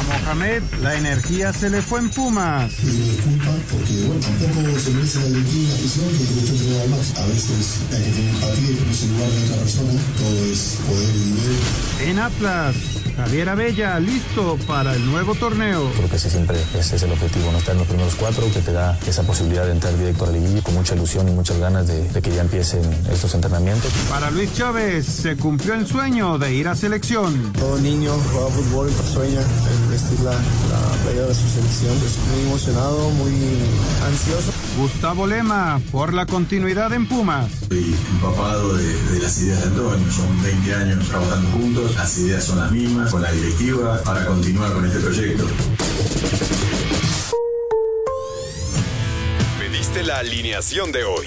A Mohamed, la energía se le fue en Pumas. Disculpa, porque bueno, tampoco se merece la alegría afición, yo creo que es nada más. A veces hay que tener empatía y ponerse en lugar de otra persona, todo es poder y dinero. En Atlas, Javier Abella, listo para el nuevo torneo. Creo que ese siempre ese es el objetivo, no estar en los primeros cuatro, que te da esa posibilidad de entrar directo a la liguilla con mucha ilusión y muchas ganas de que ya empiecen estos entrenamientos. Para Luis Chávez, se cumplió el sueño de ir a selección. Todo niño juega fútbol, sueña vestir la playa de su selección, pues muy emocionado, muy ansioso. Gustavo Lema, por la continuidad en Pumas. Estoy empapado de las ideas de Antonio, son 20 años trabajando juntos, las ideas son las mismas, con la directiva, para continuar con este proyecto. Pediste la alineación de hoy.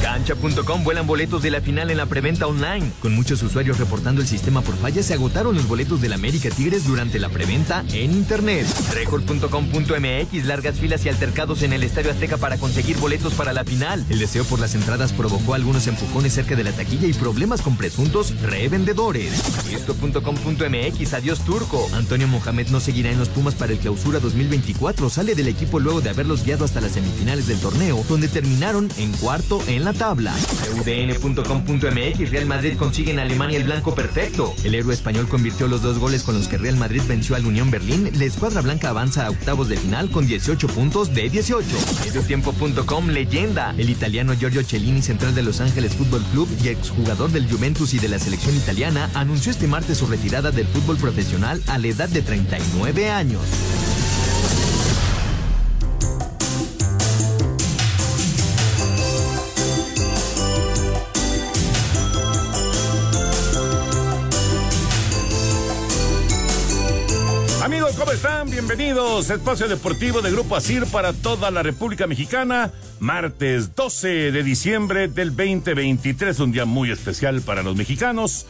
Cancha.com vuelan boletos de la final en la preventa online. Con muchos usuarios reportando el sistema por fallas, se agotaron los boletos del América Tigres durante la preventa en internet. Record.com.mx, largas filas y altercados en el Estadio Azteca para conseguir boletos para la final. El deseo por las entradas provocó algunos empujones cerca de la taquilla y problemas con presuntos revendedores. Esto.com.mx, adiós turco. Antonio Mohamed no seguirá en los Pumas para el Clausura 2024. Sale del equipo luego de haberlos guiado hasta las semifinales del torneo, donde terminaron en cuarto en la tabla. UDN.com.mx, Real Madrid consigue en Alemania el blanco perfecto. El héroe español convirtió los 2 goles con los que Real Madrid venció al Unión Berlín. La escuadra blanca avanza a octavos de final con 18 puntos de 18. Mediotiempo.com, leyenda. El italiano Giorgio Chiellini, central de Los Ángeles Fútbol Club y exjugador del Juventus y de la selección italiana, anunció este martes su retirada del fútbol profesional a la edad de 39 años. Amigos, ¿cómo están? Bienvenidos a Espacio Deportivo de Grupo ASIR para toda la República Mexicana. Martes 12 de diciembre del 2023, un día muy especial para los mexicanos.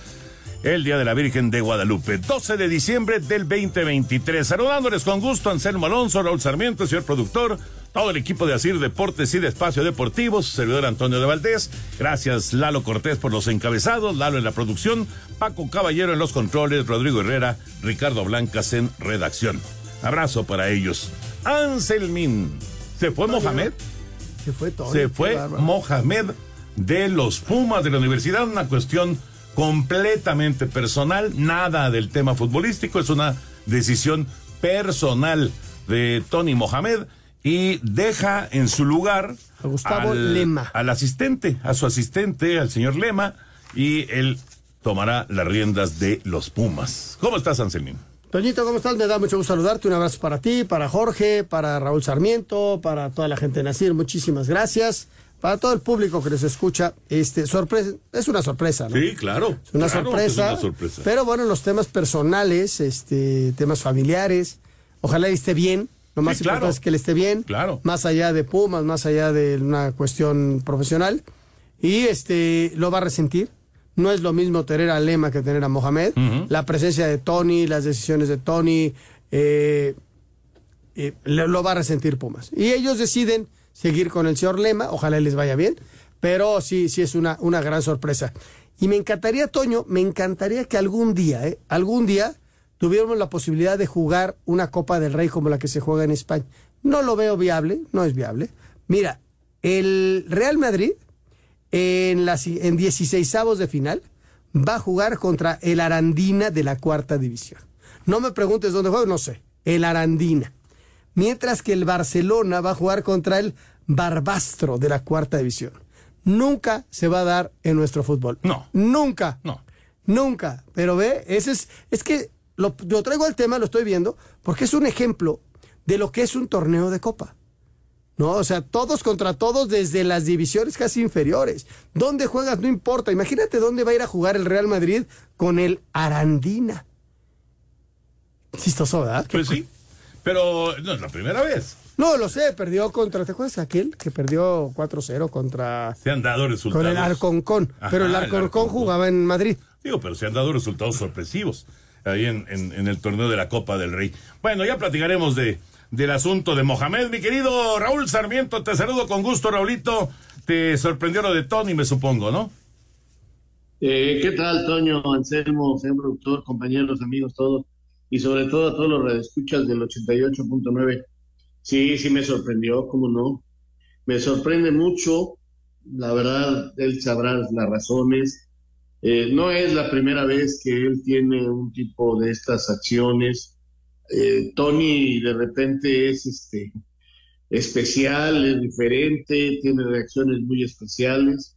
El Día de la Virgen de Guadalupe, 12 de diciembre del 2023. Saludándoles con gusto, Anselmo Alonso, Raúl Sarmiento, el señor productor, todo el equipo de ASIR Deportes y de Espacio Deportivo, su servidor Antonio de Valdés. Gracias, Lalo Cortés, por los encabezados, Lalo en la producción, Paco Caballero en los controles, Rodrigo Herrera, Ricardo Blancas en redacción. Abrazo para ellos. Anselmín, ¿se fue Mohamed? Se fue todo. Se fue Mohamed de los Pumas de la universidad, una cuestión completamente personal, nada del tema futbolístico, es una decisión personal de Tony Mohamed. Y deja en su lugar a Gustavo Lema, a su asistente, al señor Lema, y él tomará las riendas de los Pumas. ¿Cómo estás, Anselmín? Toñito, ¿cómo estás? Me da mucho gusto saludarte. Un abrazo para ti, para Jorge, para Raúl Sarmiento, para toda la gente de Nacir. Muchísimas gracias. Para todo el público que nos escucha, sorpresa, es una sorpresa, ¿no? Sí, claro. Es una, claro, sorpresa, es una sorpresa. Pero bueno, los temas personales, temas familiares, ojalá esté bien. Lo más, sí, claro, importante es que él esté bien, claro, más allá de Pumas, más allá de una cuestión profesional, y lo va a resentir. No es lo mismo tener a Lema que tener a Mohamed. Uh-huh. La presencia de Tony, las decisiones de Tony, lo va a resentir Pumas. Y ellos deciden seguir con el señor Lema, ojalá les vaya bien, pero sí es una gran sorpresa. Y me encantaría, Toño, que algún día tuviéramos la posibilidad de jugar una Copa del Rey como la que se juega en España. No lo veo viable, no es viable. Mira, el Real Madrid en 16avos de final va a jugar contra el Arandina de la cuarta división. No me preguntes dónde juega, no sé, el Arandina. Mientras que el Barcelona va a jugar contra el Barbastro de la cuarta división. Nunca se va a dar en nuestro fútbol. No. Nunca. No. Nunca. Pero ve, ese es que lo traigo al tema, lo estoy viendo, porque es un ejemplo de lo que es un torneo de copa. No, o sea, todos contra todos desde las divisiones casi inferiores. ¿Dónde juegas? No importa. Imagínate dónde va a ir a jugar el Real Madrid con el Arandina. Chistoso, ¿verdad? Pues sí, pero no es la primera vez. No, lo sé, perdió contra... ¿Te acuerdas aquel que perdió 4-0 contra... Se han dado resultados. Con el Alcorcón, pero el Alcorcón jugaba en Madrid. Digo, pero se han dado resultados sorpresivos ahí en el torneo de la Copa del Rey. Bueno, ya platicaremos del asunto de Mohamed. Mi querido Raúl Sarmiento, te saludo con gusto, Raulito. Te sorprendió lo de Tony, me supongo, ¿no? ¿Qué tal, Toño, Anselmo, señor productor, compañeros, amigos, todos? Y sobre todo a todos los radioescuchas del 88.9. Sí, sí me sorprendió, cómo no. Me sorprende mucho, la verdad, él sabrá las razones. No es la primera vez que él tiene un tipo de estas acciones. Tony de repente es especial, es diferente, tiene reacciones muy especiales.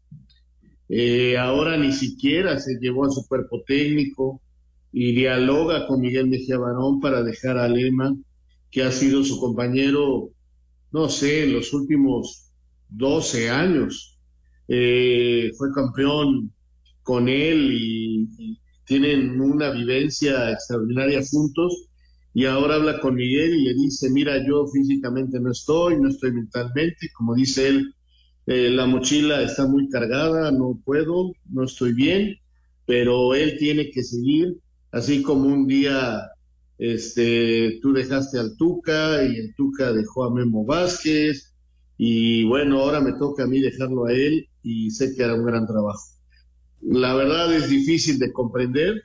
Ahora ni siquiera se llevó a su cuerpo técnico y dialoga con Miguel Mejía Barón para dejar a Lema, que ha sido su compañero, no sé, en los últimos 12 años. Fue campeón con él y tienen una vivencia extraordinaria juntos. Y ahora habla con Miguel y le dice, mira, yo físicamente no estoy mentalmente, como dice él, la mochila está muy cargada, no puedo, no estoy bien, pero él tiene que seguir, así como un día tú dejaste al Tuca y el Tuca dejó a Memo Vázquez, y bueno, ahora me toca a mí dejarlo a él y sé que hará un gran trabajo. La verdad es difícil de comprender,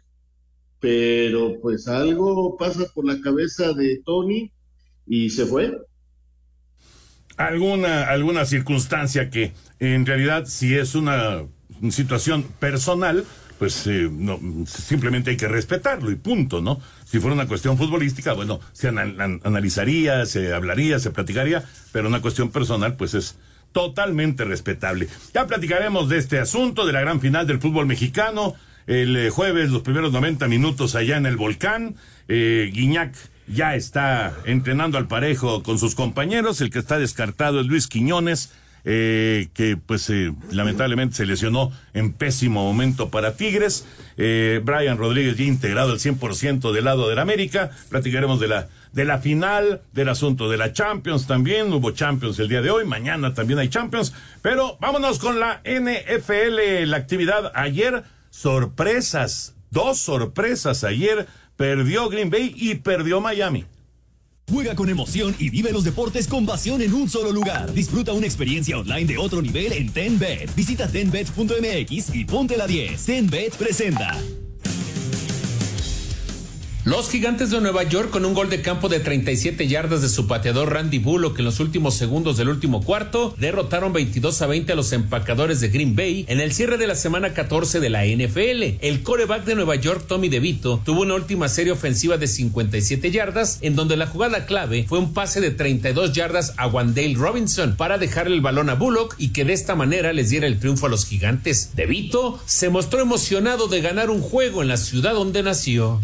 pero pues algo pasa por la cabeza de Tony y se fue. Alguna circunstancia que en realidad si es una situación personal, pues no, simplemente hay que respetarlo y punto, ¿no? Si fuera una cuestión futbolística, bueno, se analizaría, se hablaría, se platicaría, pero una cuestión personal pues es totalmente respetable. Ya platicaremos de este asunto, de la gran final del fútbol mexicano. El jueves, los primeros 90 minutos allá en el Volcán. Gignac ya está entrenando al parejo con sus compañeros. El que está descartado es Luis Quiñones, que pues lamentablemente se lesionó en pésimo momento para Tigres. Brian Rodríguez ya integrado al 100% del lado del América. Platicaremos de la final, del asunto de la Champions también. Hubo Champions el día de hoy, mañana también hay Champions. Pero vámonos con la NFL, la actividad ayer. Sorpresas, 2 sorpresas ayer, perdió Green Bay y perdió Miami. Juega con emoción y vive los deportes con pasión en un solo lugar. Disfruta una experiencia online de otro nivel en TenBet. Visita TenBet.mx y ponte la 10. TenBet presenta. Los Gigantes de Nueva York, con un gol de campo de 37 yardas de su pateador Randy Bullock en los últimos segundos del último cuarto, derrotaron 22-20 a los empacadores de Green Bay en el cierre de la semana 14 de la NFL. El quarterback de Nueva York, Tommy DeVito, tuvo una última serie ofensiva de 57 yardas, en donde la jugada clave fue un pase de 32 yardas a Wandale Robinson para dejarle el balón a Bullock y que de esta manera les diera el triunfo a los Gigantes. DeVito se mostró emocionado de ganar un juego en la ciudad donde nació.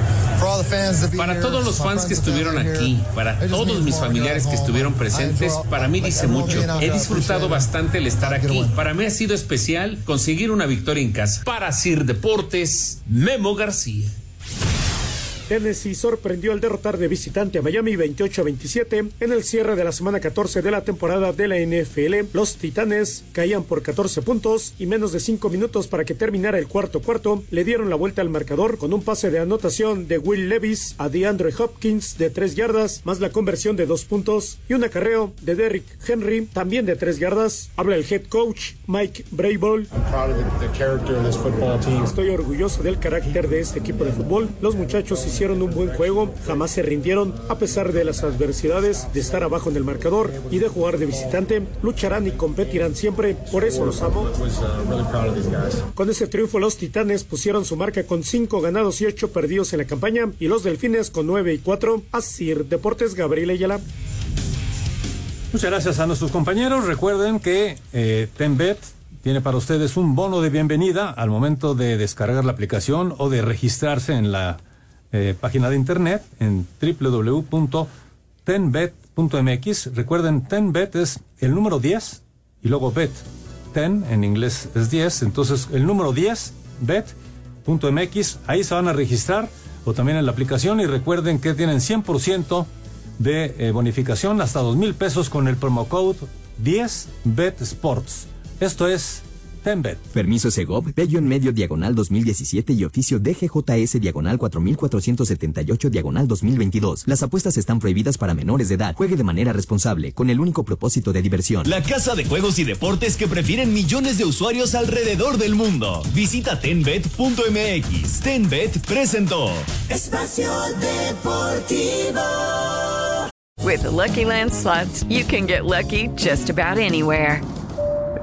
Para todos los fans que estuvieron aquí, para todos mis familiares que estuvieron presentes, para mí dice mucho. He disfrutado bastante el estar aquí. Para mí ha sido especial conseguir una victoria en casa. Para Sir Deportes, Memo García. Tennessee sorprendió al derrotar de visitante a Miami 28-27 en el cierre de la semana 14 de la temporada de la NFL. Los Titanes caían por 14 puntos y menos de 5 minutos para que terminara el cuarto cuarto. Le dieron la vuelta al marcador con un pase de anotación de Will Levis a DeAndre Hopkins de 3 yardas, más la conversión de 2 puntos y un acarreo de Derrick Henry también de 3 yardas. Habla el head coach Mike Vrabel. Estoy orgulloso del carácter de este equipo de fútbol. Los muchachos hicieron un buen juego, jamás se rindieron a pesar de las adversidades, de estar abajo en el marcador y de jugar de visitante. Lucharán y competirán siempre, por eso los amo. Con ese triunfo los Titanes pusieron su marca con 5 ganados y 8 perdidos en la campaña y los Delfines con 9-4. Asir Deportes, Gabriel Ayala. Muchas gracias a nuestros compañeros. Recuerden que TenBet tiene para ustedes un bono de bienvenida al momento de descargar la aplicación o de registrarse en la página de internet en www.tenbet.mx. Recuerden, TenBet es el número 10 y luego bet. Ten en inglés es 10, entonces el número 10, bet.mx. Ahí se van a registrar o también en la aplicación y recuerden que tienen 100% de bonificación hasta $2,000 con el promo code 10BetSports. Esto es TenBet. Permiso Segov, P-medio/2017 y oficio DGJS (-4478/2022). Las apuestas están prohibidas para menores de edad. Juegue de manera responsable, con el único propósito de diversión. La casa de juegos y deportes que prefieren millones de usuarios alrededor del mundo. Visita tenbet.mx. TenBet presentó Espacio Deportivo. With the Lucky Land Slots, you can get lucky just about anywhere.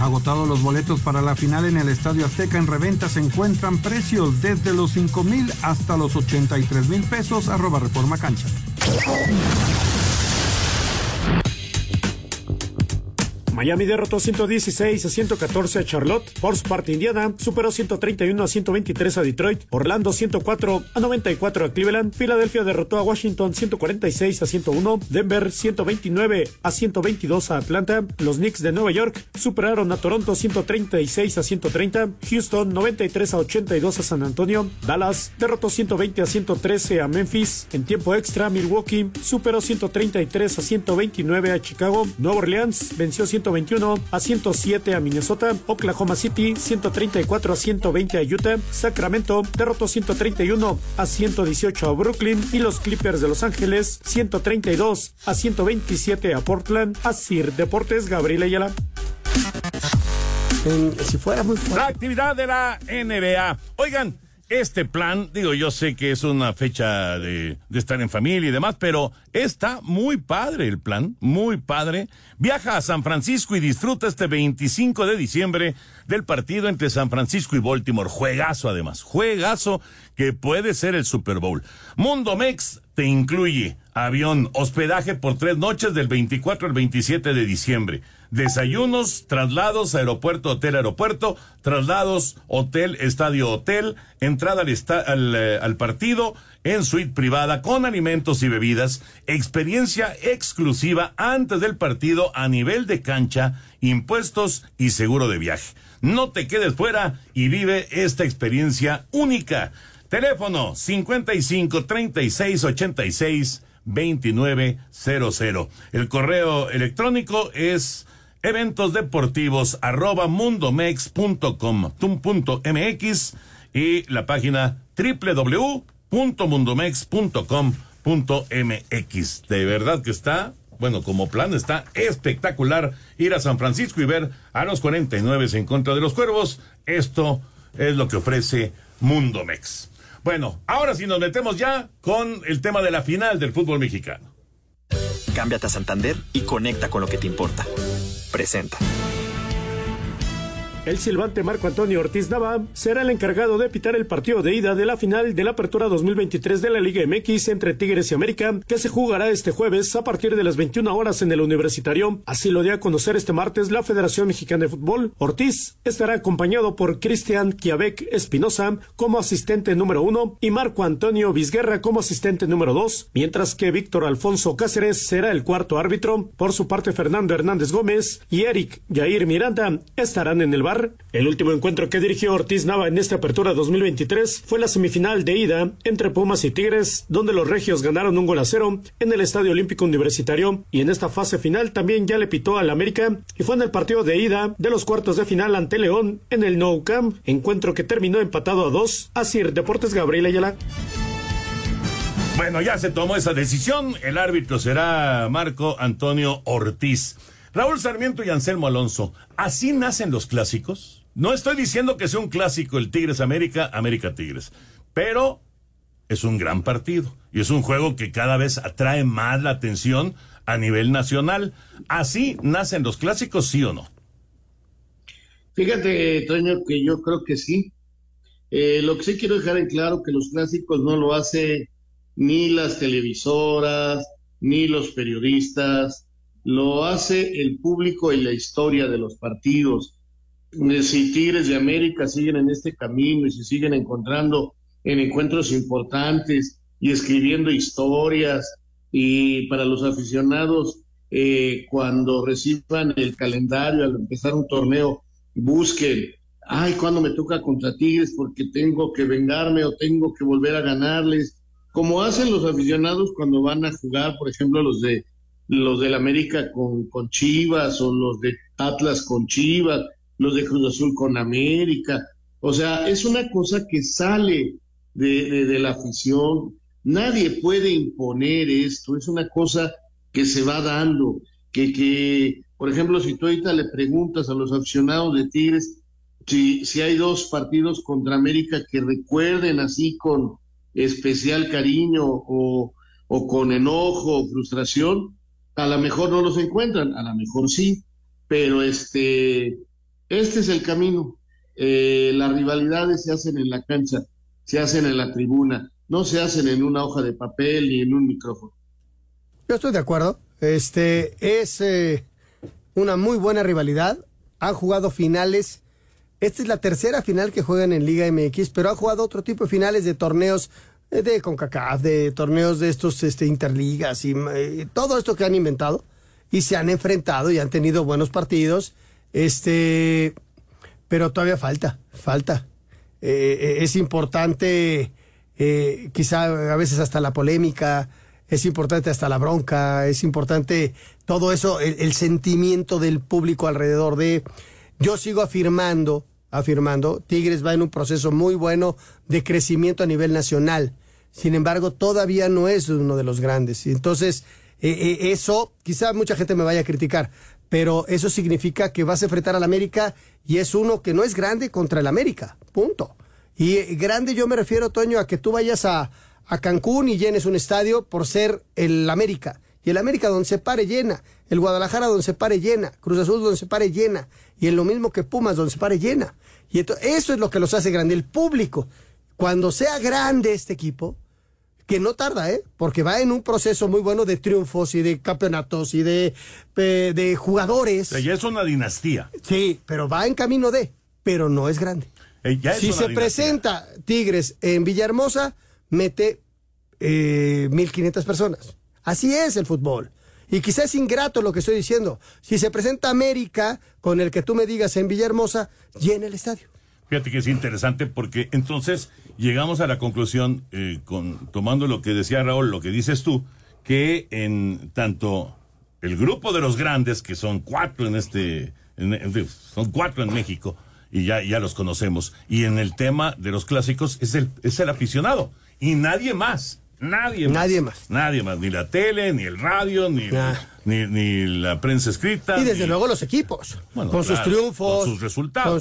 Agotados los boletos para la final en el Estadio Azteca, en reventa se encuentran precios desde los $5,000 hasta los $83,000. @Reforma Cancha. Miami derrotó 116-114 a Charlotte. Por su parte, Indiana superó 131-123 a Detroit. Orlando 104-94 a Cleveland. Filadelfia derrotó a Washington 146-101. Denver 129-122 a Atlanta. Los Knicks de Nueva York superaron a Toronto 136-130. Houston 93-82 a San Antonio. Dallas derrotó 120-113 a Memphis. En tiempo extra, Milwaukee superó 133-129 a Chicago. Nueva Orleans venció 121-107 a Minnesota. Oklahoma City 134-120 a Utah. Sacramento derrotó 131-118 a Brooklyn y los Clippers de Los Ángeles 132-127 a Portland. Asir Deportes, Gabriel Ayala. Si fuera muy fuerte. La actividad de la NBA. Oigan, este plan, yo sé que es una fecha de estar en familia y demás, pero está muy padre el plan, muy padre. Viaja a San Francisco y disfruta este 25 de diciembre del partido entre San Francisco y Baltimore. Juegazo además, juegazo que puede ser el Super Bowl. Mundo Mex te incluye avión, hospedaje por 3 noches del 24 al 27 de diciembre. Desayunos, traslados, aeropuerto, traslados, hotel, estadio, hotel, entrada al partido en suite privada con alimentos y bebidas, experiencia exclusiva antes del partido a nivel de cancha, impuestos y seguro de viaje. No te quedes fuera y vive esta experiencia única. Teléfono 55 36 86 2900. El correo electrónico es eventosdeportivos@mundomex.com.mx y la página www.mundomex.com.mx. De verdad que está, como plan está espectacular ir a San Francisco y ver a los 49 en contra de los Cuervos. Esto es lo que ofrece Mundo Mex. Ahora sí nos metemos ya con el tema de la final del fútbol mexicano. Cámbiate a Santander y conecta con lo que te importa. Presenta. El silbante Marco Antonio Ortiz Nava será el encargado de pitar el partido de ida de la final de la Apertura 2023 de la Liga MX entre Tigres y América, que se jugará este jueves a partir de las 21 horas en el Universitario. Así lo dio a conocer este martes la Federación Mexicana de Fútbol. Ortiz estará acompañado por Cristian Quiavec Espinosa como asistente número 1 y Marco Antonio Vizguerra como asistente número 2, mientras que Víctor Alfonso Cáceres será el cuarto árbitro. Por su parte, Fernando Hernández Gómez y Eric Jair Miranda estarán en el bar. titular. El último encuentro que dirigió Ortiz Nava en esta apertura 2023 fue la semifinal de ida entre Pumas y Tigres, donde los regios ganaron 1-0 en el Estadio Olímpico Universitario, y en esta fase final también ya le pitó al América, y fue en el partido de ida de los cuartos de final ante León en el Nou Camp, encuentro que terminó empatado a 2. Así Deportes, Gabriel Ayala. Bueno, ya se tomó esa decisión, el árbitro será Marco Antonio Ortiz. Raúl Sarmiento y Anselmo Alonso, ¿así nacen los clásicos? No estoy diciendo que sea un clásico el Tigres América, América Tigres, pero es un gran partido y es un juego que cada vez atrae más la atención a nivel nacional. ¿Así nacen los clásicos, sí o no? Fíjate, Toño, que yo creo que sí. Lo que sí quiero dejar en claro que los clásicos no lo hace ni las televisoras, ni los periodistas, lo hace el público y la historia de los partidos. Si Tigres de América siguen en este camino y se siguen encontrando en encuentros importantes y escribiendo historias, y para los aficionados cuando reciban el calendario al empezar un torneo, busquen, ay, cuando me toca contra Tigres porque tengo que vengarme o tengo que volver a ganarles, como hacen los aficionados cuando van a jugar, por ejemplo, los del América con Chivas, o los de Atlas con Chivas, los de Cruz Azul con América. O sea, es una cosa que sale de la afición. Nadie puede imponer esto, es una cosa que se va dando, que por ejemplo, si tú ahorita le preguntas a los aficionados de Tigres si hay dos partidos contra América que recuerden así con especial cariño o con enojo o frustración, a lo mejor no los encuentran, a lo mejor sí, pero este es el camino. Las rivalidades se hacen en la cancha, se hacen en la tribuna, no se hacen en una hoja de papel ni en un micrófono. Yo estoy de acuerdo, es una muy buena rivalidad, han jugado finales. Esta es la tercera final que juegan en Liga MX, pero ha jugado otro tipo de finales de torneos de CONCACAF, de torneos de estos interligas y todo esto que han inventado, y se han enfrentado y han tenido buenos partidos, pero todavía falta. Es importante, quizá a veces hasta la polémica, es importante hasta la bronca, es importante todo eso, el sentimiento del público alrededor de... Yo sigo afirmando, Tigres va en un proceso muy bueno de crecimiento a nivel nacional. Sin embargo, todavía no es uno de los grandes. Entonces, eso, quizá mucha gente me vaya a criticar, pero eso significa que vas a enfrentar al América y es uno que no es grande contra el América, punto. Y grande yo me refiero, Toño, a que tú vayas a Cancún y llenes un estadio por ser el América. Y el América donde se pare llena, el Guadalajara donde se pare llena, Cruz Azul donde se pare llena, y es lo mismo que Pumas donde se pare llena. Y eso es lo que los hace grande, el público. Cuando sea grande este equipo, que no tarda, porque va en un proceso muy bueno de triunfos y de campeonatos y de jugadores. O sea, ya es una dinastía. Sí, pero va en camino pero no es grande. Si se presenta Tigres en Villahermosa, mete 1,500 personas. Así es el fútbol. Y quizás es ingrato lo que estoy diciendo. Si se presenta América, con el que tú me digas en Villahermosa, llena el estadio. Fíjate que es interesante porque entonces llegamos a la conclusión, tomando lo que decía Raúl, lo que dices tú, que en tanto el grupo de los grandes, que son cuatro en México, y ya los conocemos, y en el tema de los clásicos es el aficionado, y nadie más. Nadie más, ni la tele, ni el radio, ni la prensa escrita. Y desde luego los equipos, con sus triunfos, con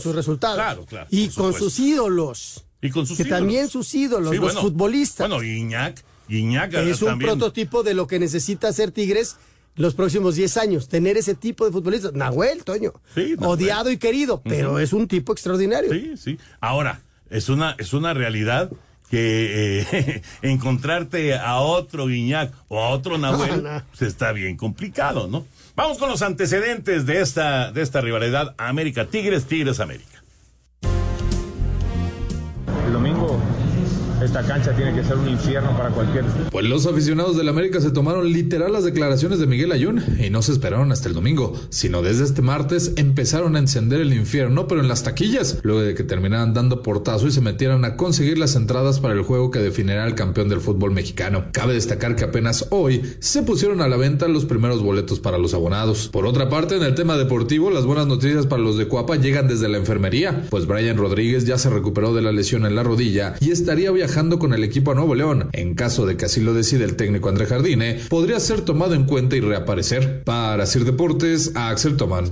sus resultados. Claro, y con sus ídolos. También sus ídolos, sí, los futbolistas. Bueno, Gignac es un prototipo de lo que necesita hacer Tigres los próximos 10 años, tener ese tipo de futbolistas. Nahuel, Toño, sí, odiado y querido, pero es un tipo extraordinario. Sí. Ahora, es una realidad que encontrarte a otro Gignac o a otro Nahuel pues está bien complicado, ¿no? Vamos con los antecedentes de esta rivalidad América Tigres, Tigres América. El domingo Esta cancha tiene que ser un infierno para cualquiera. Pues los aficionados del América se tomaron literal las declaraciones de Miguel Ayun y no se esperaron hasta el domingo, sino desde este martes empezaron a encender el infierno, pero en las taquillas, luego de que terminaran dando portazo y se metieran a conseguir las entradas para el juego que definirá al campeón del fútbol mexicano. Cabe destacar que apenas hoy se pusieron a la venta los primeros boletos para los abonados. Por otra parte, en el tema deportivo, las buenas noticias para los de Cuapa llegan desde la enfermería, pues Brian Rodríguez ya se recuperó de la lesión en la rodilla y estaría viajando con el equipo a Nuevo León. En caso de que así lo decida el técnico André Jardine, podría ser tomado en cuenta y reaparecer. Para Sir Deportes, a Axel Tomán.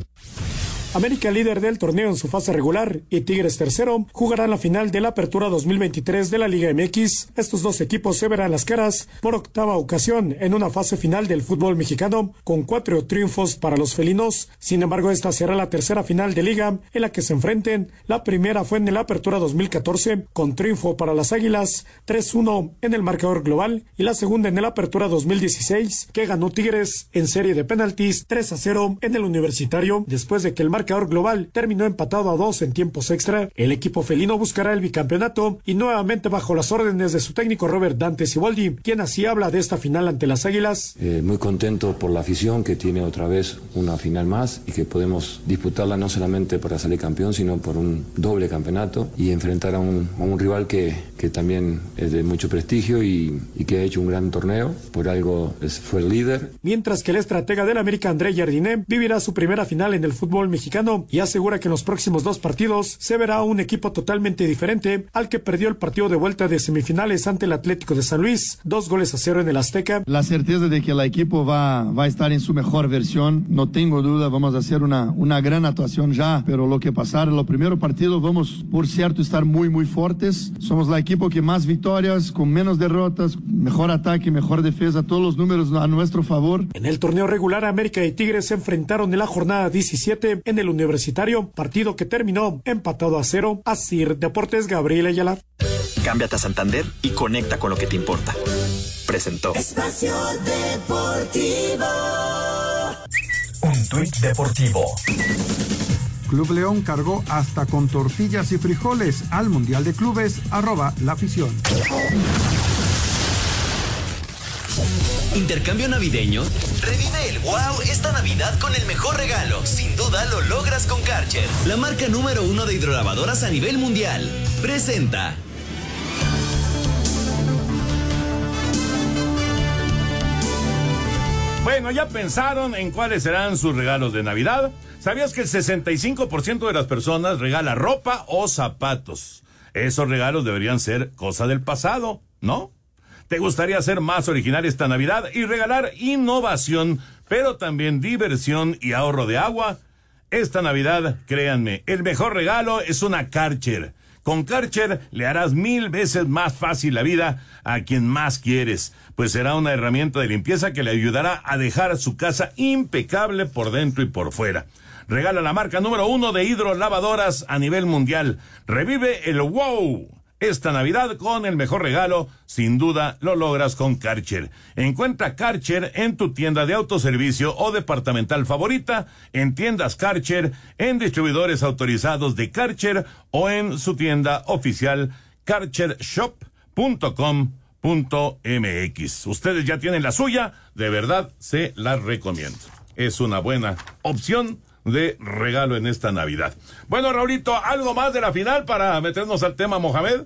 América, líder del torneo en su fase regular, y Tigres, tercero, jugarán la final de la Apertura 2023 de la Liga MX. Estos dos equipos se verán las caras por octava ocasión en una fase final del fútbol mexicano, con 4 triunfos para los felinos. Sin embargo, esta será la tercera final de Liga en la que se enfrenten. La primera fue en la Apertura 2014, con triunfo para las Águilas, 3-1 en el marcador global, y la segunda en la Apertura 2016, que ganó Tigres en serie de penaltis, 3-0 en el Universitario, después de que el marcador global terminó empatado a 2 en tiempos extra. El equipo felino buscará el bicampeonato y nuevamente bajo las órdenes de su técnico Robert Dante Siboldi, quien así habla de esta final ante las Águilas. Muy contento por la afición que tiene otra vez una final más y que podemos disputarla no solamente para salir campeón, sino por un doble campeonato y enfrentar a un rival que también es de mucho prestigio y que ha hecho un gran torneo, por algo fue el líder. Mientras que el estratega del América André Jardine vivirá su primera final en el fútbol mexicano y asegura que en los próximos 2 partidos se verá un equipo totalmente diferente al que perdió el partido de vuelta de semifinales ante el Atlético de San Luis, 2-0 en el Azteca. La certeza de que el equipo va a estar en su mejor versión, no tengo duda, vamos a hacer una gran actuación ya, pero lo que pasar en los primeros partidos vamos por cierto estar muy fuertes, somos el equipo que más victorias, con menos derrotas, mejor ataque, mejor defensa, todos los números a nuestro favor. En el torneo regular, América y Tigres se enfrentaron en la jornada 17 en el Universitario, partido que terminó empatado a 0. Así Deportes, Gabriel Ayala. Cámbiate a Santander y conecta con lo que te importa. Presentó Espacio Deportivo. Un tuit deportivo. Club León cargó hasta con tortillas y frijoles al Mundial de Clubes, @laafición. ¿Intercambio navideño? Revive el wow esta Navidad con el mejor regalo. Sin duda lo logras con Kärcher, la marca número 1 de hidrolavadoras a nivel mundial. Presenta. Bueno, ¿ya pensaron en cuáles serán sus regalos de Navidad? ¿Sabías que el 65% de las personas regala ropa o zapatos? Esos regalos deberían ser cosa del pasado, ¿no? ¿Te gustaría ser más original esta Navidad y regalar innovación, pero también diversión y ahorro de agua? Esta Navidad, créanme, el mejor regalo es una Kärcher. Con Kärcher le harás 1000 veces más fácil la vida a quien más quieres, pues será una herramienta de limpieza que le ayudará a dejar su casa impecable por dentro y por fuera. Regala la marca número 1 de hidrolavadoras a nivel mundial. Revive el wow esta Navidad con el mejor regalo. Sin duda lo logras con Kärcher. Encuentra Kärcher en tu tienda de autoservicio o departamental favorita, en tiendas Kärcher, en distribuidores autorizados de Kärcher o en su tienda oficial KärcherShop.com.mx. Ustedes ya tienen la suya, de verdad se la recomiendo. Es una buena opción de regalo en esta Navidad. Bueno, Raulito, ¿algo más de la final para meternos al tema, Mohamed?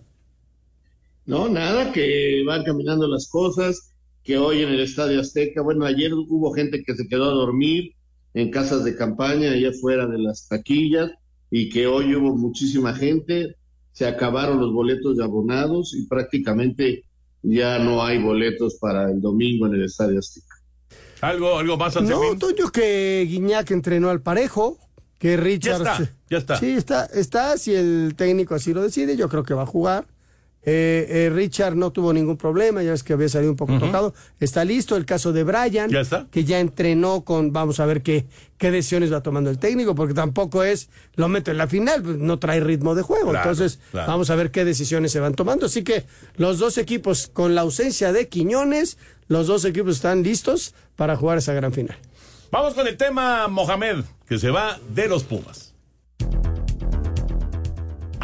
No, nada, que van caminando las cosas, que hoy en el Estadio Azteca, bueno, ayer hubo gente que se quedó a dormir en casas de campaña, allá fuera de las taquillas, y que hoy hubo muchísima gente, se acabaron los boletos de abonados y prácticamente ya no hay boletos para el domingo en el Estadio Azteca. ¿Algo más? No, Toño, que Gignac entrenó al parejo, que Richard... Ya está. Sí, está, si el técnico así lo decide, yo creo que va a jugar. Richard no tuvo ningún problema, ya ves que había salido un poco tocado. Está listo el caso de Brian, ¿ya está? Que ya entrenó con... Vamos a ver qué decisiones va tomando el técnico, porque tampoco es... Lo meto en la final, no trae ritmo de juego. Claro, entonces, Vamos a ver qué decisiones se van tomando. Así que los dos equipos, con la ausencia de Quiñones... Los dos equipos están listos para jugar esa gran final. Vamos con el tema, Mohamed, que se va de los Pumas.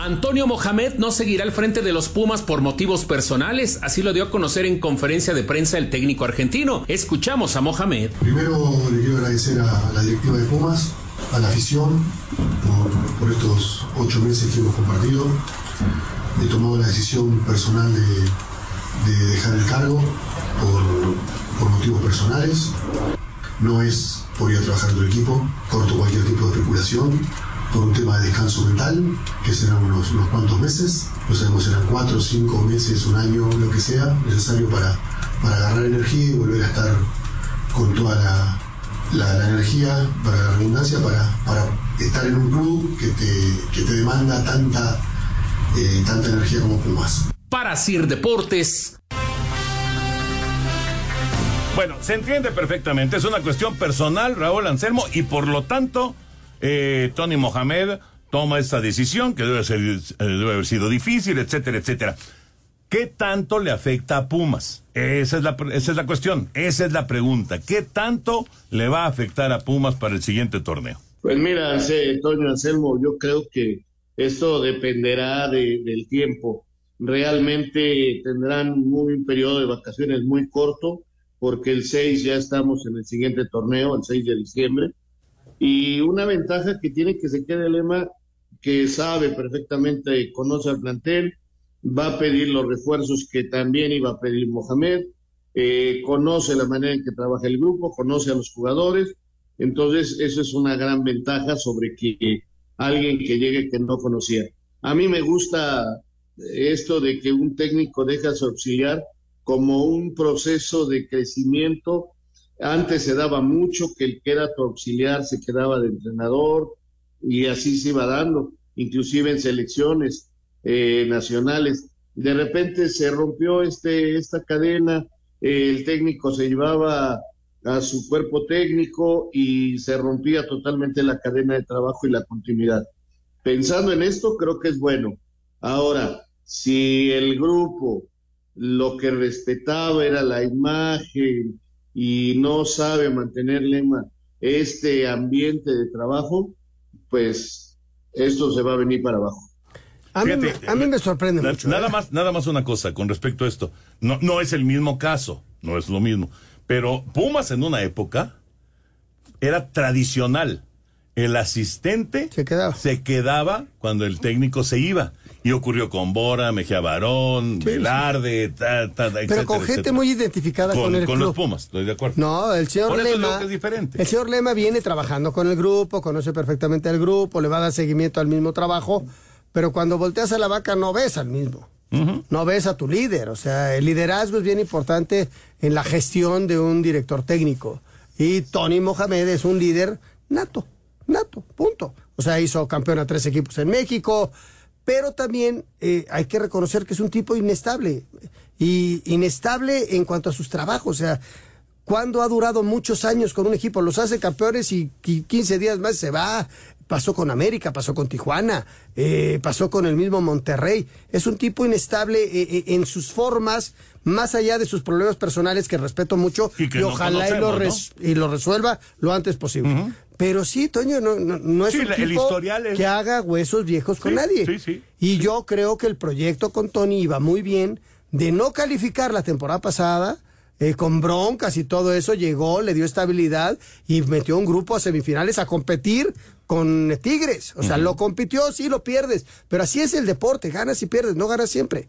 Antonio Mohamed no seguirá al frente de los Pumas por motivos personales, así lo dio a conocer en conferencia de prensa el técnico argentino. Escuchamos a Mohamed. Primero le quiero agradecer a la directiva de Pumas, a la afición, por estos 8 meses que hemos compartido. He tomado la decisión personal de dejar el cargo por motivos personales. No es por ir a trabajar en el equipo, corto cualquier tipo de especulación, por un tema de descanso mental, que serán unos cuantos meses, no sabemos, serán 4 o 5 meses, un año, lo que sea, necesario para agarrar energía y volver a estar con toda la energía, para la redundancia, para estar en un club que te demanda tanta energía como Pumas. Para Sir Deportes. Bueno, se entiende perfectamente, es una cuestión personal, Raúl, Anselmo, y por lo tanto, Tony Mohamed toma esta decisión que debe haber sido difícil, etcétera, etcétera. ¿Qué tanto le afecta a Pumas? Esa es la cuestión, esa es la pregunta. ¿Qué tanto le va a afectar a Pumas para el siguiente torneo? Pues mira, Toño, Anselmo, yo creo que esto dependerá del tiempo. Realmente tendrán un periodo de vacaciones muy corto, porque el 6 ya estamos en el siguiente torneo, el 6 de diciembre, y una ventaja que tiene que se quede Lema, que sabe perfectamente, conoce al plantel, va a pedir los refuerzos que también iba a pedir Mohamed, conoce la manera en que trabaja el grupo, conoce a los jugadores, entonces eso es una gran ventaja sobre que alguien que llegue que no conocía. A mí me gusta esto de que un técnico deja su auxiliar como un proceso de crecimiento. Antes se daba mucho que el que era tu auxiliar se quedaba de entrenador y así se iba dando, inclusive en selecciones nacionales. De repente se rompió esta cadena, el técnico se llevaba a su cuerpo técnico y se rompía totalmente la cadena de trabajo y la continuidad. Pensando en esto, creo que es bueno. Ahora, si el grupo lo que respetaba era la imagen y no sabe mantener Lema este ambiente de trabajo, pues esto se va a venir para abajo. A mí me sorprende mucho. Nada más una cosa con respecto a esto. No es el mismo caso, no es lo mismo. Pero Pumas en una época era tradicional. El asistente se quedaba cuando el técnico se iba. Y ocurrió con Bora, Mejía Barón, sí, Velarde, etcétera. Pero con gente etcétera, muy identificada con el club. Con los Pumas, estoy de acuerdo. No, el señor Lema. Por eso es lo que es diferente. El señor Lema viene trabajando con el grupo, conoce perfectamente al grupo, le va a dar seguimiento al mismo trabajo, pero cuando volteas a la vaca no ves al mismo. Uh-huh. No ves a tu líder. O sea, el liderazgo es bien importante en la gestión de un director técnico. Y Tony Mohamed es un líder nato, punto. O sea, hizo campeón a 3 equipos en México. Pero también hay que reconocer que es un tipo inestable, y inestable en cuanto a sus trabajos. O sea, cuando ha durado muchos años con un equipo, los hace campeones y 15 días más se va. Pasó con América, pasó con Tijuana, pasó con el mismo Monterrey. Es un tipo inestable en sus formas, más allá de sus problemas personales, que respeto mucho, y ojalá lo resuelva lo antes posible. Uh-huh. Pero sí, Toño, no es un tipo que haga huesos viejos con nadie. Sí, y yo creo que el proyecto con Tony iba muy bien, de no calificar la temporada pasada, con broncas y todo eso, llegó, le dio estabilidad y metió un grupo a semifinales a competir con Tigres. O sea, uh-huh. Lo compitió, sí lo pierdes, pero así es el deporte, ganas y pierdes, no ganas siempre.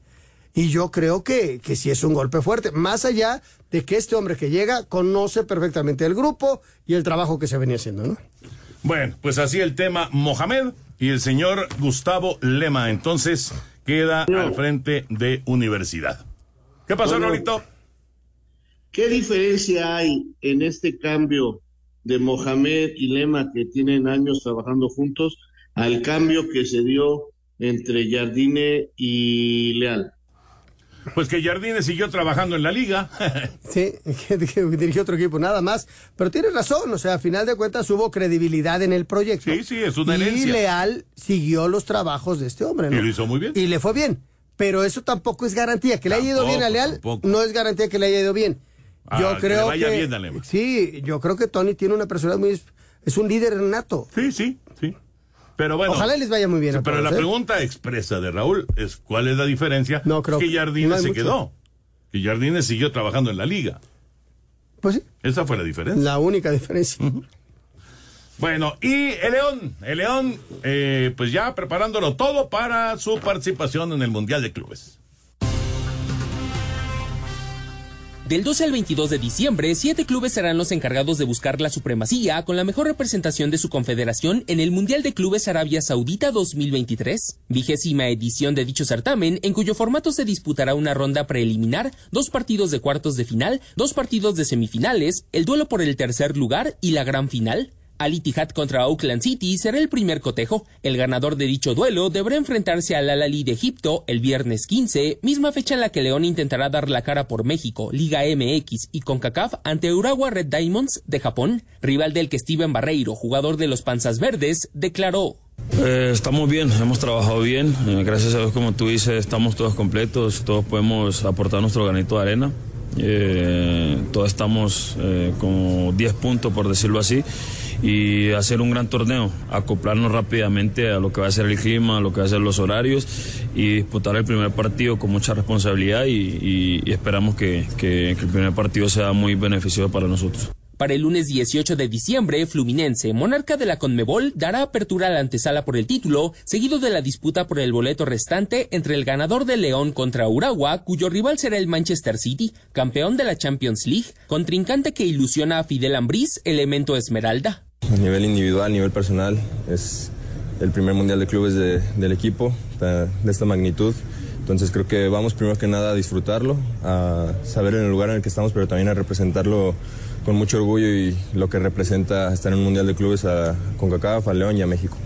Y yo creo que sí es un golpe fuerte, más allá de que este hombre que llega conoce perfectamente el grupo y el trabajo que se venía haciendo, ¿no? Bueno, pues así el tema Mohamed y el señor Gustavo Lema, entonces queda al frente de Universidad. ¿Qué pasó, Rolito? ¿Qué diferencia hay en este cambio de Mohamed y Lema, que tienen años trabajando juntos, al cambio que se dio entre Jardine y Leal? Pues que Jardine siguió trabajando en la liga. Sí, que dirigió otro equipo, nada más. Pero tienes razón, o sea, a final de cuentas hubo credibilidad en el proyecto. Sí, es una herencia. Y Leal siguió los trabajos de este hombre, ¿no? Y lo hizo muy bien. Y le fue bien. Pero eso tampoco es garantía. Que le haya ido bien a Leal, no es garantía que le haya ido bien. Yo creo que le vaya bien a Lema. Sí, yo creo que Tony tiene una personalidad muy... Es un líder nato. Sí. Pero bueno, ojalá les vaya muy bien. Pero todos, la pregunta expresa de Raúl es ¿cuál es la diferencia? No, creo que Jardine no se quedó, que Jardine siguió trabajando en la liga. Pues sí. Esa fue la diferencia. La única diferencia. Uh-huh. Bueno, y el León, pues ya preparándolo todo para su participación en el Mundial de Clubes. Del 12 al 22 de diciembre, 7 clubes serán los encargados de buscar la supremacía con la mejor representación de su confederación en el Mundial de Clubes Arabia Saudita 2023, 20ª edición de dicho certamen, en cuyo formato se disputará una ronda preliminar, 2 partidos de cuartos de final, 2 partidos de semifinales, el duelo por el tercer lugar y la gran final. Al Ittihad contra Auckland City será el primer cotejo. El ganador de dicho duelo deberá enfrentarse al Al Ahly de Egipto el viernes 15, misma fecha en la que León intentará dar la cara por México, Liga MX y CONCACAF ante Urawa Red Diamonds de Japón, rival del que Steven Barreiro, jugador de los Panzas Verdes, declaró. Estamos bien, hemos trabajado bien, gracias a Dios, como tú dices, estamos todos completos, todos podemos aportar nuestro granito de arena, todos estamos como 10 puntos, por decirlo así, y hacer un gran torneo, acoplarnos rápidamente a lo que va a ser el clima, a lo que va a ser los horarios y disputar el primer partido con mucha responsabilidad y esperamos que el primer partido sea muy beneficioso para nosotros. Para el lunes 18 de diciembre, Fluminense, monarca de la CONMEBOL, dará apertura a la antesala por el título, seguido de la disputa por el boleto restante entre el ganador de León contra Urawa, cuyo rival será el Manchester City, campeón de la Champions League, contrincante que ilusiona a Fidel Ambriz, elemento esmeralda. A nivel individual, a nivel personal, es el primer Mundial de Clubes del equipo de esta magnitud, entonces creo que vamos primero que nada a disfrutarlo, a saber el lugar en el que estamos, pero también a representarlo con mucho orgullo y lo que representa estar en un Mundial de Clubes a CONCACAF, a León y a México.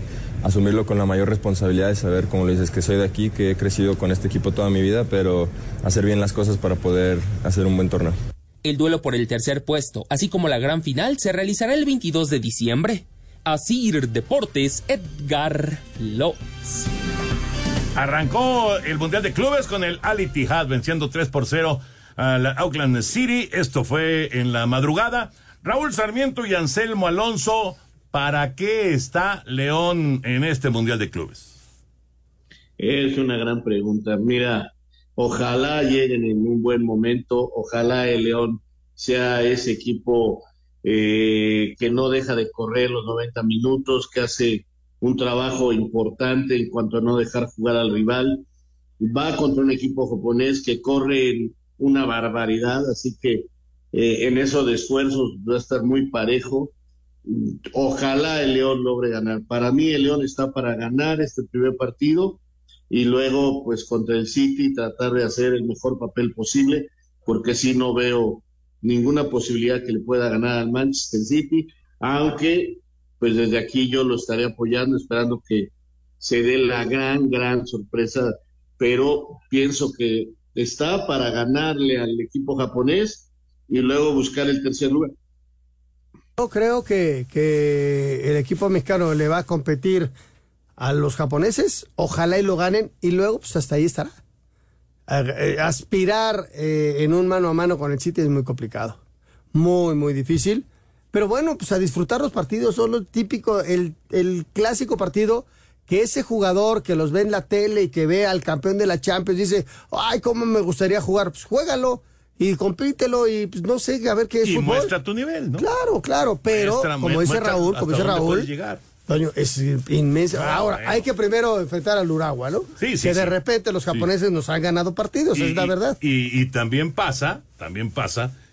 Asumirlo con la mayor responsabilidad de saber, como lo dices, que soy de aquí, que he crecido con este equipo toda mi vida, pero hacer bien las cosas para poder hacer un buen torneo. El duelo por el tercer puesto, así como la gran final, se realizará el 22 de diciembre. Asir Deportes, Edgar López. Arrancó el Mundial de Clubes con el Al Ittihad, venciendo 3-0 a la Auckland City. Esto fue en la madrugada. Raúl Sarmiento y Anselmo Alonso, ¿para qué está León en este Mundial de Clubes? Es una gran pregunta. Mira, ojalá lleguen en un buen momento, ojalá el León sea ese equipo que no deja de correr los 90 minutos, que hace un trabajo importante en cuanto a no dejar jugar al rival. Va contra un equipo japonés que corre una barbaridad, así que en eso de esfuerzos va a estar muy parejo. Ojalá el León logre ganar. Para mí el León está para ganar este primer partido, y luego pues contra el City tratar de hacer el mejor papel posible, porque sí no veo ninguna posibilidad que le pueda ganar al Manchester City, aunque pues desde aquí yo lo estaré apoyando, esperando que se dé la gran sorpresa, pero pienso que está para ganarle al equipo japonés y luego buscar el tercer lugar. Yo creo que el equipo mexicano le va a competir a los japoneses, ojalá y lo ganen, y luego pues hasta ahí estará. Aspirar en un mano a mano con el City es muy complicado, muy difícil, pero bueno, pues a disfrutar los partidos, son lo típico, el clásico partido que ese jugador que los ve en la tele y que ve al campeón de la Champions dice, ay, cómo me gustaría jugar, pues juégalo y compítelo y pues no sé, a ver qué es fútbol. Y muestra tu nivel, ¿no? Claro, pero como dice Raúl, Toño, es inmenso. Ahora, hay que primero enfrentar al Urawa, ¿no? Sí. Que de repente los japoneses nos han ganado partidos, es la verdad. Y también pasa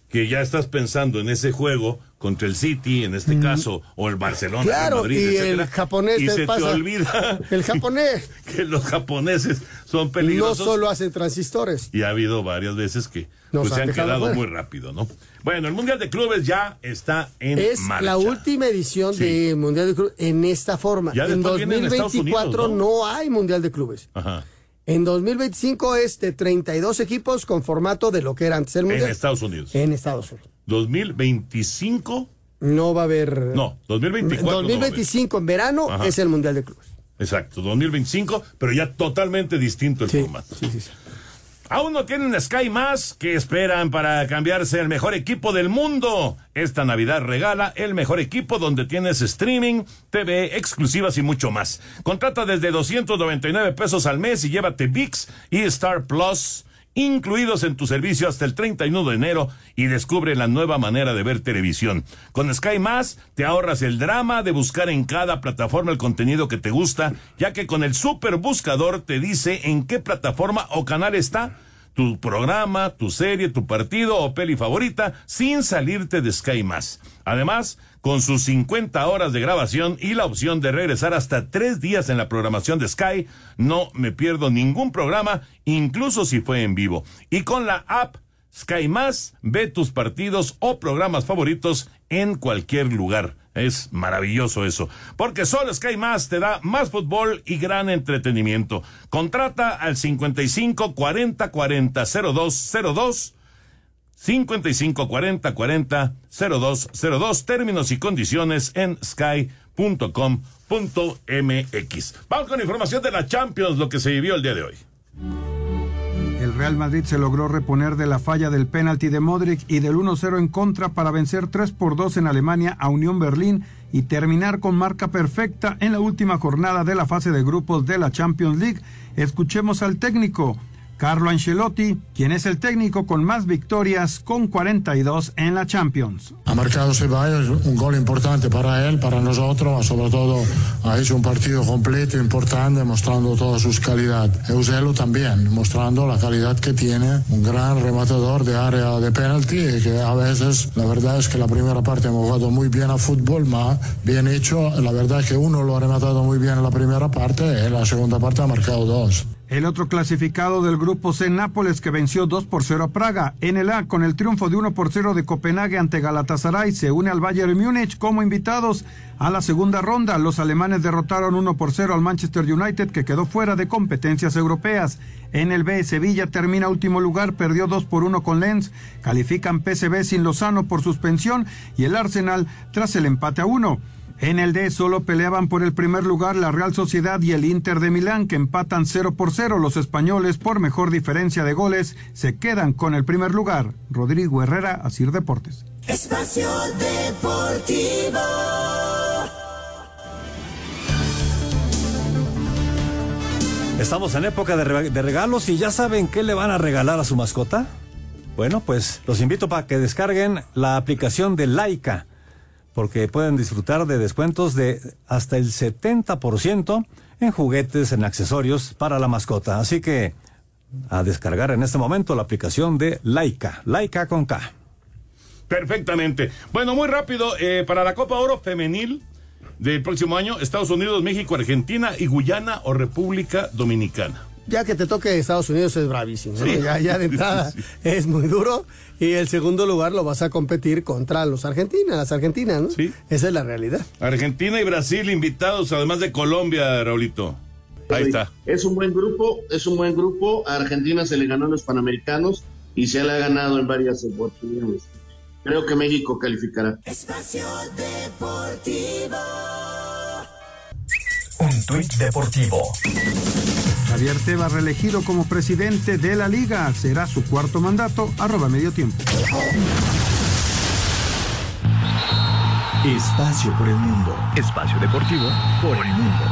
que ya estás pensando en ese juego contra el City, en este caso, o el Barcelona, claro, el Madrid, y etcétera, el japonés y te olvida el japonés. Que los japoneses son peligrosos. No solo hacen transistores. Y ha habido varias veces que se han quedado fuera muy rápido, ¿no? Bueno, el Mundial de Clubes ya está es marcha. Es la última edición de Mundial de Clubes en esta forma. Ya en 2024 Unidos, no hay Mundial de Clubes. Ajá. En 2025 es de 32 equipos con formato de lo que era antes el Mundial. En Estados Unidos. 2025. No va a haber. No, 2024. 2025 no en verano. Ajá. Es el Mundial de Clubes. Exacto, 2025, pero ya totalmente distinto el formato. Sí. Aún no tienen Sky Más, que esperan para cambiarse el mejor equipo del mundo. Esta Navidad regala el mejor equipo, donde tienes streaming, TV, exclusivas y mucho más. Contrata desde $299 al mes y llévate ViX y Star Plus incluidos en tu servicio hasta el 31 de enero y descubre la nueva manera de ver televisión. Con Sky Más te ahorras el drama de buscar en cada plataforma el contenido que te gusta, ya que con el super buscador te dice en qué plataforma o canal está tu programa, tu serie, tu partido o peli favorita, sin salirte de Sky Más. Además, con sus 50 horas de grabación y la opción de regresar hasta 3 días en la programación de Sky, no me pierdo ningún programa, incluso si fue en vivo. Y con la app Sky Más, ve tus partidos o programas favoritos en cualquier lugar. Es maravilloso eso, porque solo Sky Más te da más fútbol y gran entretenimiento. Contrata al 55 40 40 0202, 55 40 40 0202, términos y condiciones en sky.com.mx. Vamos con información de la Champions, lo que se vivió el día de hoy. El Real Madrid se logró reponer de la falla del penalti de Modric y del 1-0 en contra para vencer 3-2 en Alemania a Unión Berlín y terminar con marca perfecta en la última jornada de la fase de grupos de la Champions League. Escuchemos al técnico Carlo Ancelotti, quien es el técnico con más victorias, con 42 en la Champions. Ha marcado Ceballos un gol importante para él, para nosotros, sobre todo ha hecho un partido completo, importante, mostrando toda su calidad. Eusebio también, mostrando la calidad que tiene, un gran rematador de área de penalti, que a veces, la verdad es que la primera parte hemos jugado muy bien a fútbol, más bien hecho, la verdad es que uno lo ha rematado muy bien en la primera parte, en la segunda parte ha marcado 2. El otro clasificado del grupo C, Nápoles, que venció 2-0 a Praga. En el A, con el triunfo de 1-0 de Copenhague ante Galatasaray, se une al Bayern Múnich como invitados a la segunda ronda. Los alemanes derrotaron 1-0 al Manchester United, que quedó fuera de competencias europeas. En el B, Sevilla termina último lugar, perdió 2-1 con Lens. Califican PSV sin Lozano por suspensión y el Arsenal tras el empate a 1. En el D solo peleaban por el primer lugar la Real Sociedad y el Inter de Milán, que empatan 0-0. Los españoles, por mejor diferencia de goles, se quedan con el primer lugar. Rodrigo Herrera, Asir Deportes. Espacio Deportivo. Estamos en época de regalos y ya saben qué le van a regalar a su mascota. Bueno, pues los invito para que descarguen la aplicación de Laika, porque pueden disfrutar de descuentos de hasta el 70% en juguetes, en accesorios para la mascota. Así que a descargar en este momento la aplicación de Laika, Laika con K. Perfectamente. Bueno, muy rápido, para la Copa Oro Femenil del próximo año, Estados Unidos, México, Argentina y Guyana o República Dominicana. Ya que te toque Estados Unidos es bravísimo, ¿no? Sí. Ya de entrada es muy duro, y el segundo lugar lo vas a competir contra las argentinas, ¿no? Sí. Esa es la realidad. Argentina y Brasil invitados, además de Colombia, Raulito. Ahí está. Es un buen grupo. A Argentina se le ganó en los Panamericanos y se le ha ganado en varias oportunidades. Creo que México calificará. Espacio Deportivo. Un tuit deportivo. Javier Tebas, reelegido como presidente de la Liga, será su cuarto mandato. @Medio Tiempo. Espacio por el mundo. Espacio deportivo por el mundo.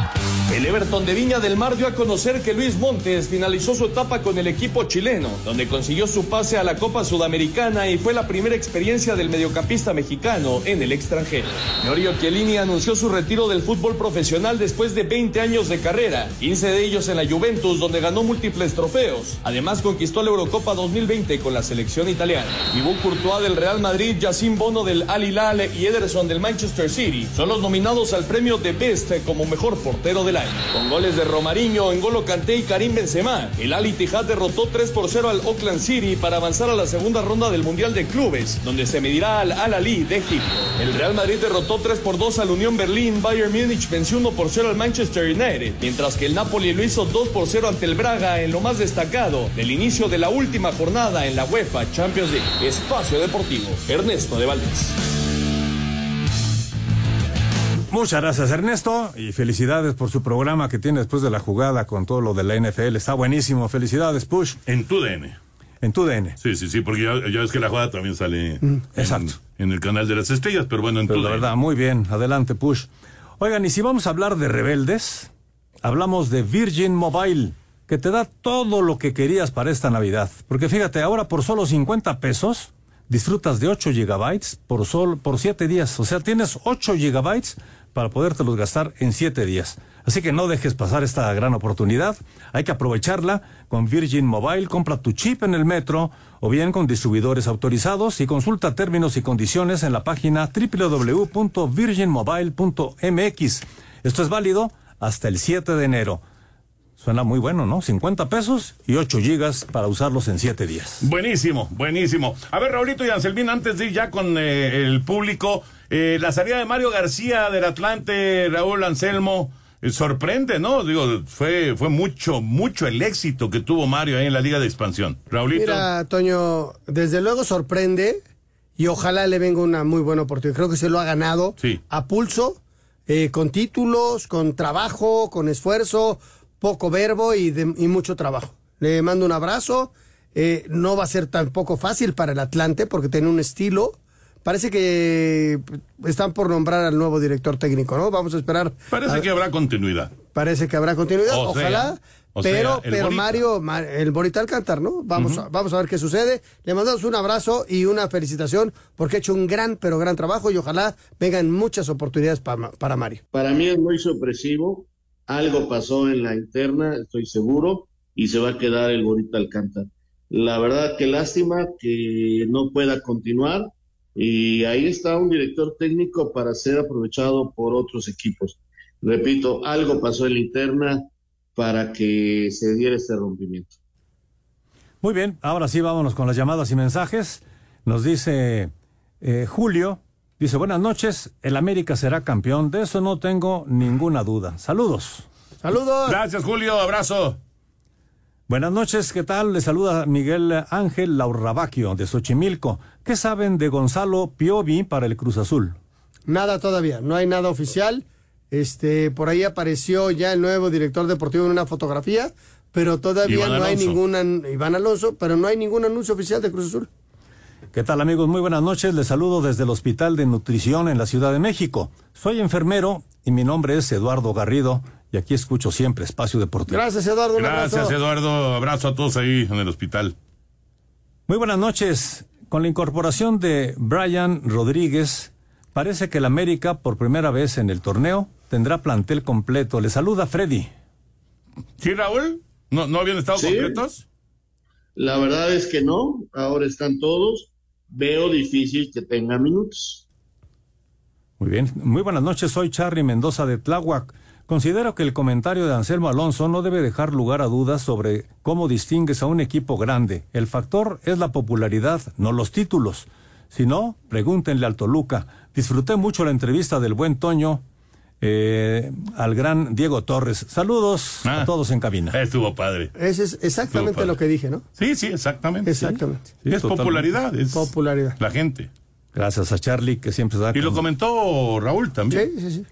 El Everton de Viña del Mar dio a conocer que Luis Montes finalizó su etapa con el equipo chileno, donde consiguió su pase a la Copa Sudamericana y fue la primera experiencia del mediocampista mexicano en el extranjero. Giorgio Chiellini anunció su retiro del fútbol profesional después de 20 años de carrera, 15 de ellos en la Juventus, donde ganó múltiples trofeos. Además, conquistó la Eurocopa 2020 con la selección italiana. Thibaut Courtois del Real Madrid, Yacine Bono del Al Hilal y Ederson del Manchester City son los nominados al premio de DeBest como mejor portero del año. Con goles de Romarinho, N'Golo Kanté y Karim Benzema, el Al Ittihad derrotó 3-0 al Auckland City para avanzar a la segunda ronda del Mundial de Clubes, donde se medirá al Al Ahly de Egipto. El Real Madrid derrotó 3-2 al Unión Berlín, Bayern Múnich venció 1-0 al Manchester United, mientras que el Napoli lo hizo 2-0 ante el Braga en lo más destacado del inicio de la última jornada en la UEFA Champions League. Espacio Deportivo, Ernesto de Valdés. Muchas gracias, Ernesto, y felicidades por su programa que tiene después de la jugada con todo lo de la NFL. Está buenísimo. Felicidades, Push. En tu DN. En tu DN. Sí, sí, sí, porque ya ves que la jugada también sale exacto. En el canal de las estrellas, pero bueno, en pero tu la DN. Verdad, muy bien. Adelante, Push. Oigan, y si vamos a hablar de rebeldes, hablamos de Virgin Mobile, que te da todo lo que querías para esta Navidad. Porque fíjate, ahora por solo $50, disfrutas de 8 gigabytes por 7 días. O sea, tienes 8 gigabytes para podértelos gastar en 7 días. Así que no dejes pasar esta gran oportunidad. Hay que aprovecharla con Virgin Mobile. Compra tu chip en el metro o bien con distribuidores autorizados y consulta términos y condiciones en la página www.virginmobile.mx. Esto es válido hasta el 7 de enero. Suena muy bueno, ¿no? $50 y 8 gigas para usarlos en 7 días. Buenísimo, buenísimo. A ver, Raulito y Anselmín, antes de ir ya con el público, la salida de Mario García del Atlante, Raúl, Anselmo, sorprende, ¿no? Digo, fue mucho el éxito que tuvo Mario ahí en la Liga de Expansión. Raulito. Mira, Toño, desde luego sorprende y ojalá le venga una muy buena oportunidad. Creo que se lo ha ganado a pulso, con títulos, con trabajo, con esfuerzo, poco verbo y mucho trabajo. Le mando un abrazo. No va a ser tampoco fácil para el Atlante porque tiene un estilo. Parece que están por nombrar al nuevo director técnico, ¿no? Vamos a esperar. Parece que habrá continuidad. Parece que habrá continuidad, ojalá. Pero Mario, el Bolita Alcántar, ¿no? Vamos a ver qué sucede. Le mandamos un abrazo y una felicitación porque ha hecho un gran trabajo y ojalá vengan muchas oportunidades para Mario. Para mí es muy sorpresivo. Algo pasó en la interna, estoy seguro, y se va a quedar el Bolita Alcántar. La verdad que lástima que no pueda continuar, y ahí está un director técnico para ser aprovechado por otros equipos. Repito, algo pasó en la interna para que se diera este rompimiento. Muy bien, ahora sí vámonos con las llamadas y mensajes. Nos dice Julio. Dice, buenas noches, el América será campeón, de eso no tengo ninguna duda. Saludos. Saludos. Gracias, Julio, abrazo. Buenas noches, ¿qué tal? Le saluda Miguel Ángel Laurrabacchio, de Xochimilco. ¿Qué saben de Gonzalo Piovi para el Cruz Azul? Nada todavía, no hay nada oficial. Por ahí apareció ya el nuevo director deportivo en una fotografía, pero todavía no hay Iván Alonso, pero no hay ningún anuncio oficial de Cruz Azul. ¿Qué tal, amigos? Muy buenas noches. Les saludo desde el Hospital de Nutrición en la Ciudad de México. Soy enfermero y mi nombre es Eduardo Garrido y aquí escucho siempre Espacio Deportivo. Gracias, Eduardo. Gracias, Eduardo. Abrazo a todos ahí en el hospital. Muy buenas noches. Con la incorporación de Brian Rodríguez, parece que el América, por primera vez en el torneo, tendrá plantel completo. Les saluda Freddy. ¿Sí, Raúl? ¿No habían estado completos? La verdad es que no. Ahora están todos. Veo difícil que tenga minutos. Muy bien. Muy buenas noches, soy Charly Mendoza de Tláhuac. Considero que el comentario de Anselmo Alonso no debe dejar lugar a dudas sobre cómo distingues a un equipo grande. El factor es la popularidad, no los títulos. Si no, pregúntenle al Toluca. Disfruté mucho la entrevista del buen Toño al gran Diego Torres. Saludos a todos en cabina. Estuvo padre. Ese es exactamente lo que dije, ¿no? Sí, exactamente. Sí, es popularidad, la gente. Gracias a Charly, que siempre está. Y lo comentó Raúl también. Sí.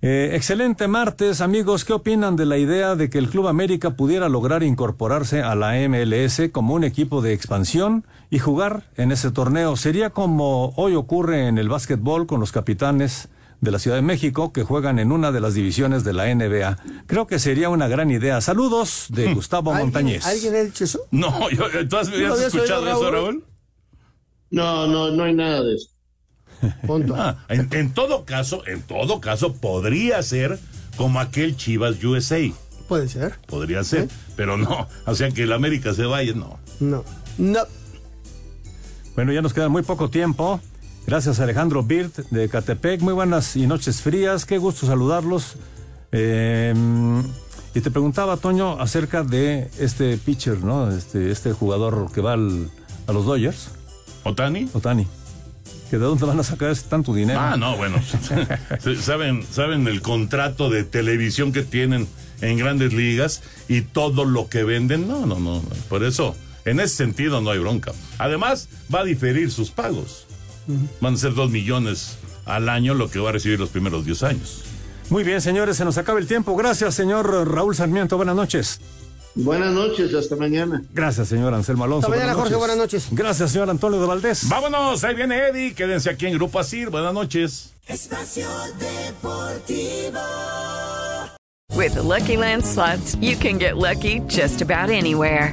Excelente martes, amigos. ¿Qué opinan de la idea de que el Club América pudiera lograr incorporarse a la MLS como un equipo de expansión y jugar en ese torneo? Sería como hoy ocurre en el básquetbol con los Capitanes de la Ciudad de México, que juegan en una de las divisiones de la NBA. Creo que sería una gran idea. Saludos de Gustavo Montañez. ¿Alguien ha dicho eso? No, ¿tú has escuchado eso, Raúl? No hay nada de eso. Punto. En todo caso, podría ser como aquel Chivas USA. Puede ser. Podría ser, pero no. O sea, que el América se vaya, no. No. Bueno, ya nos queda muy poco tiempo. Gracias, Alejandro Birt de Catepec. Muy buenas y noches frías. Qué gusto saludarlos. Y te preguntaba, Toño, acerca de este pitcher, ¿no? Este jugador que va a los Dodgers. ¿Otani? ¿Que de dónde van a sacar tanto dinero? No, bueno. ¿Saben el contrato de televisión que tienen en Grandes Ligas y todo lo que venden? No. Por eso, en ese sentido no hay bronca. Además, va a diferir sus pagos. Van a ser 2 millones al año lo que va a recibir los primeros 10 años. Muy bien, señores, se nos acaba el tiempo. Gracias, señor Raúl Sarmiento. Buenas noches. Buenas noches, hasta mañana. Gracias, señor Anselmo Alonso. Hasta mañana, Jorge, buenas noches. Gracias, señor Antonio de Valdés. Vámonos, ahí viene Eddie, quédense aquí en Grupo Asir. Buenas noches. Espacio Deportivo. With the Lucky Land Slots, you can get lucky just about anywhere.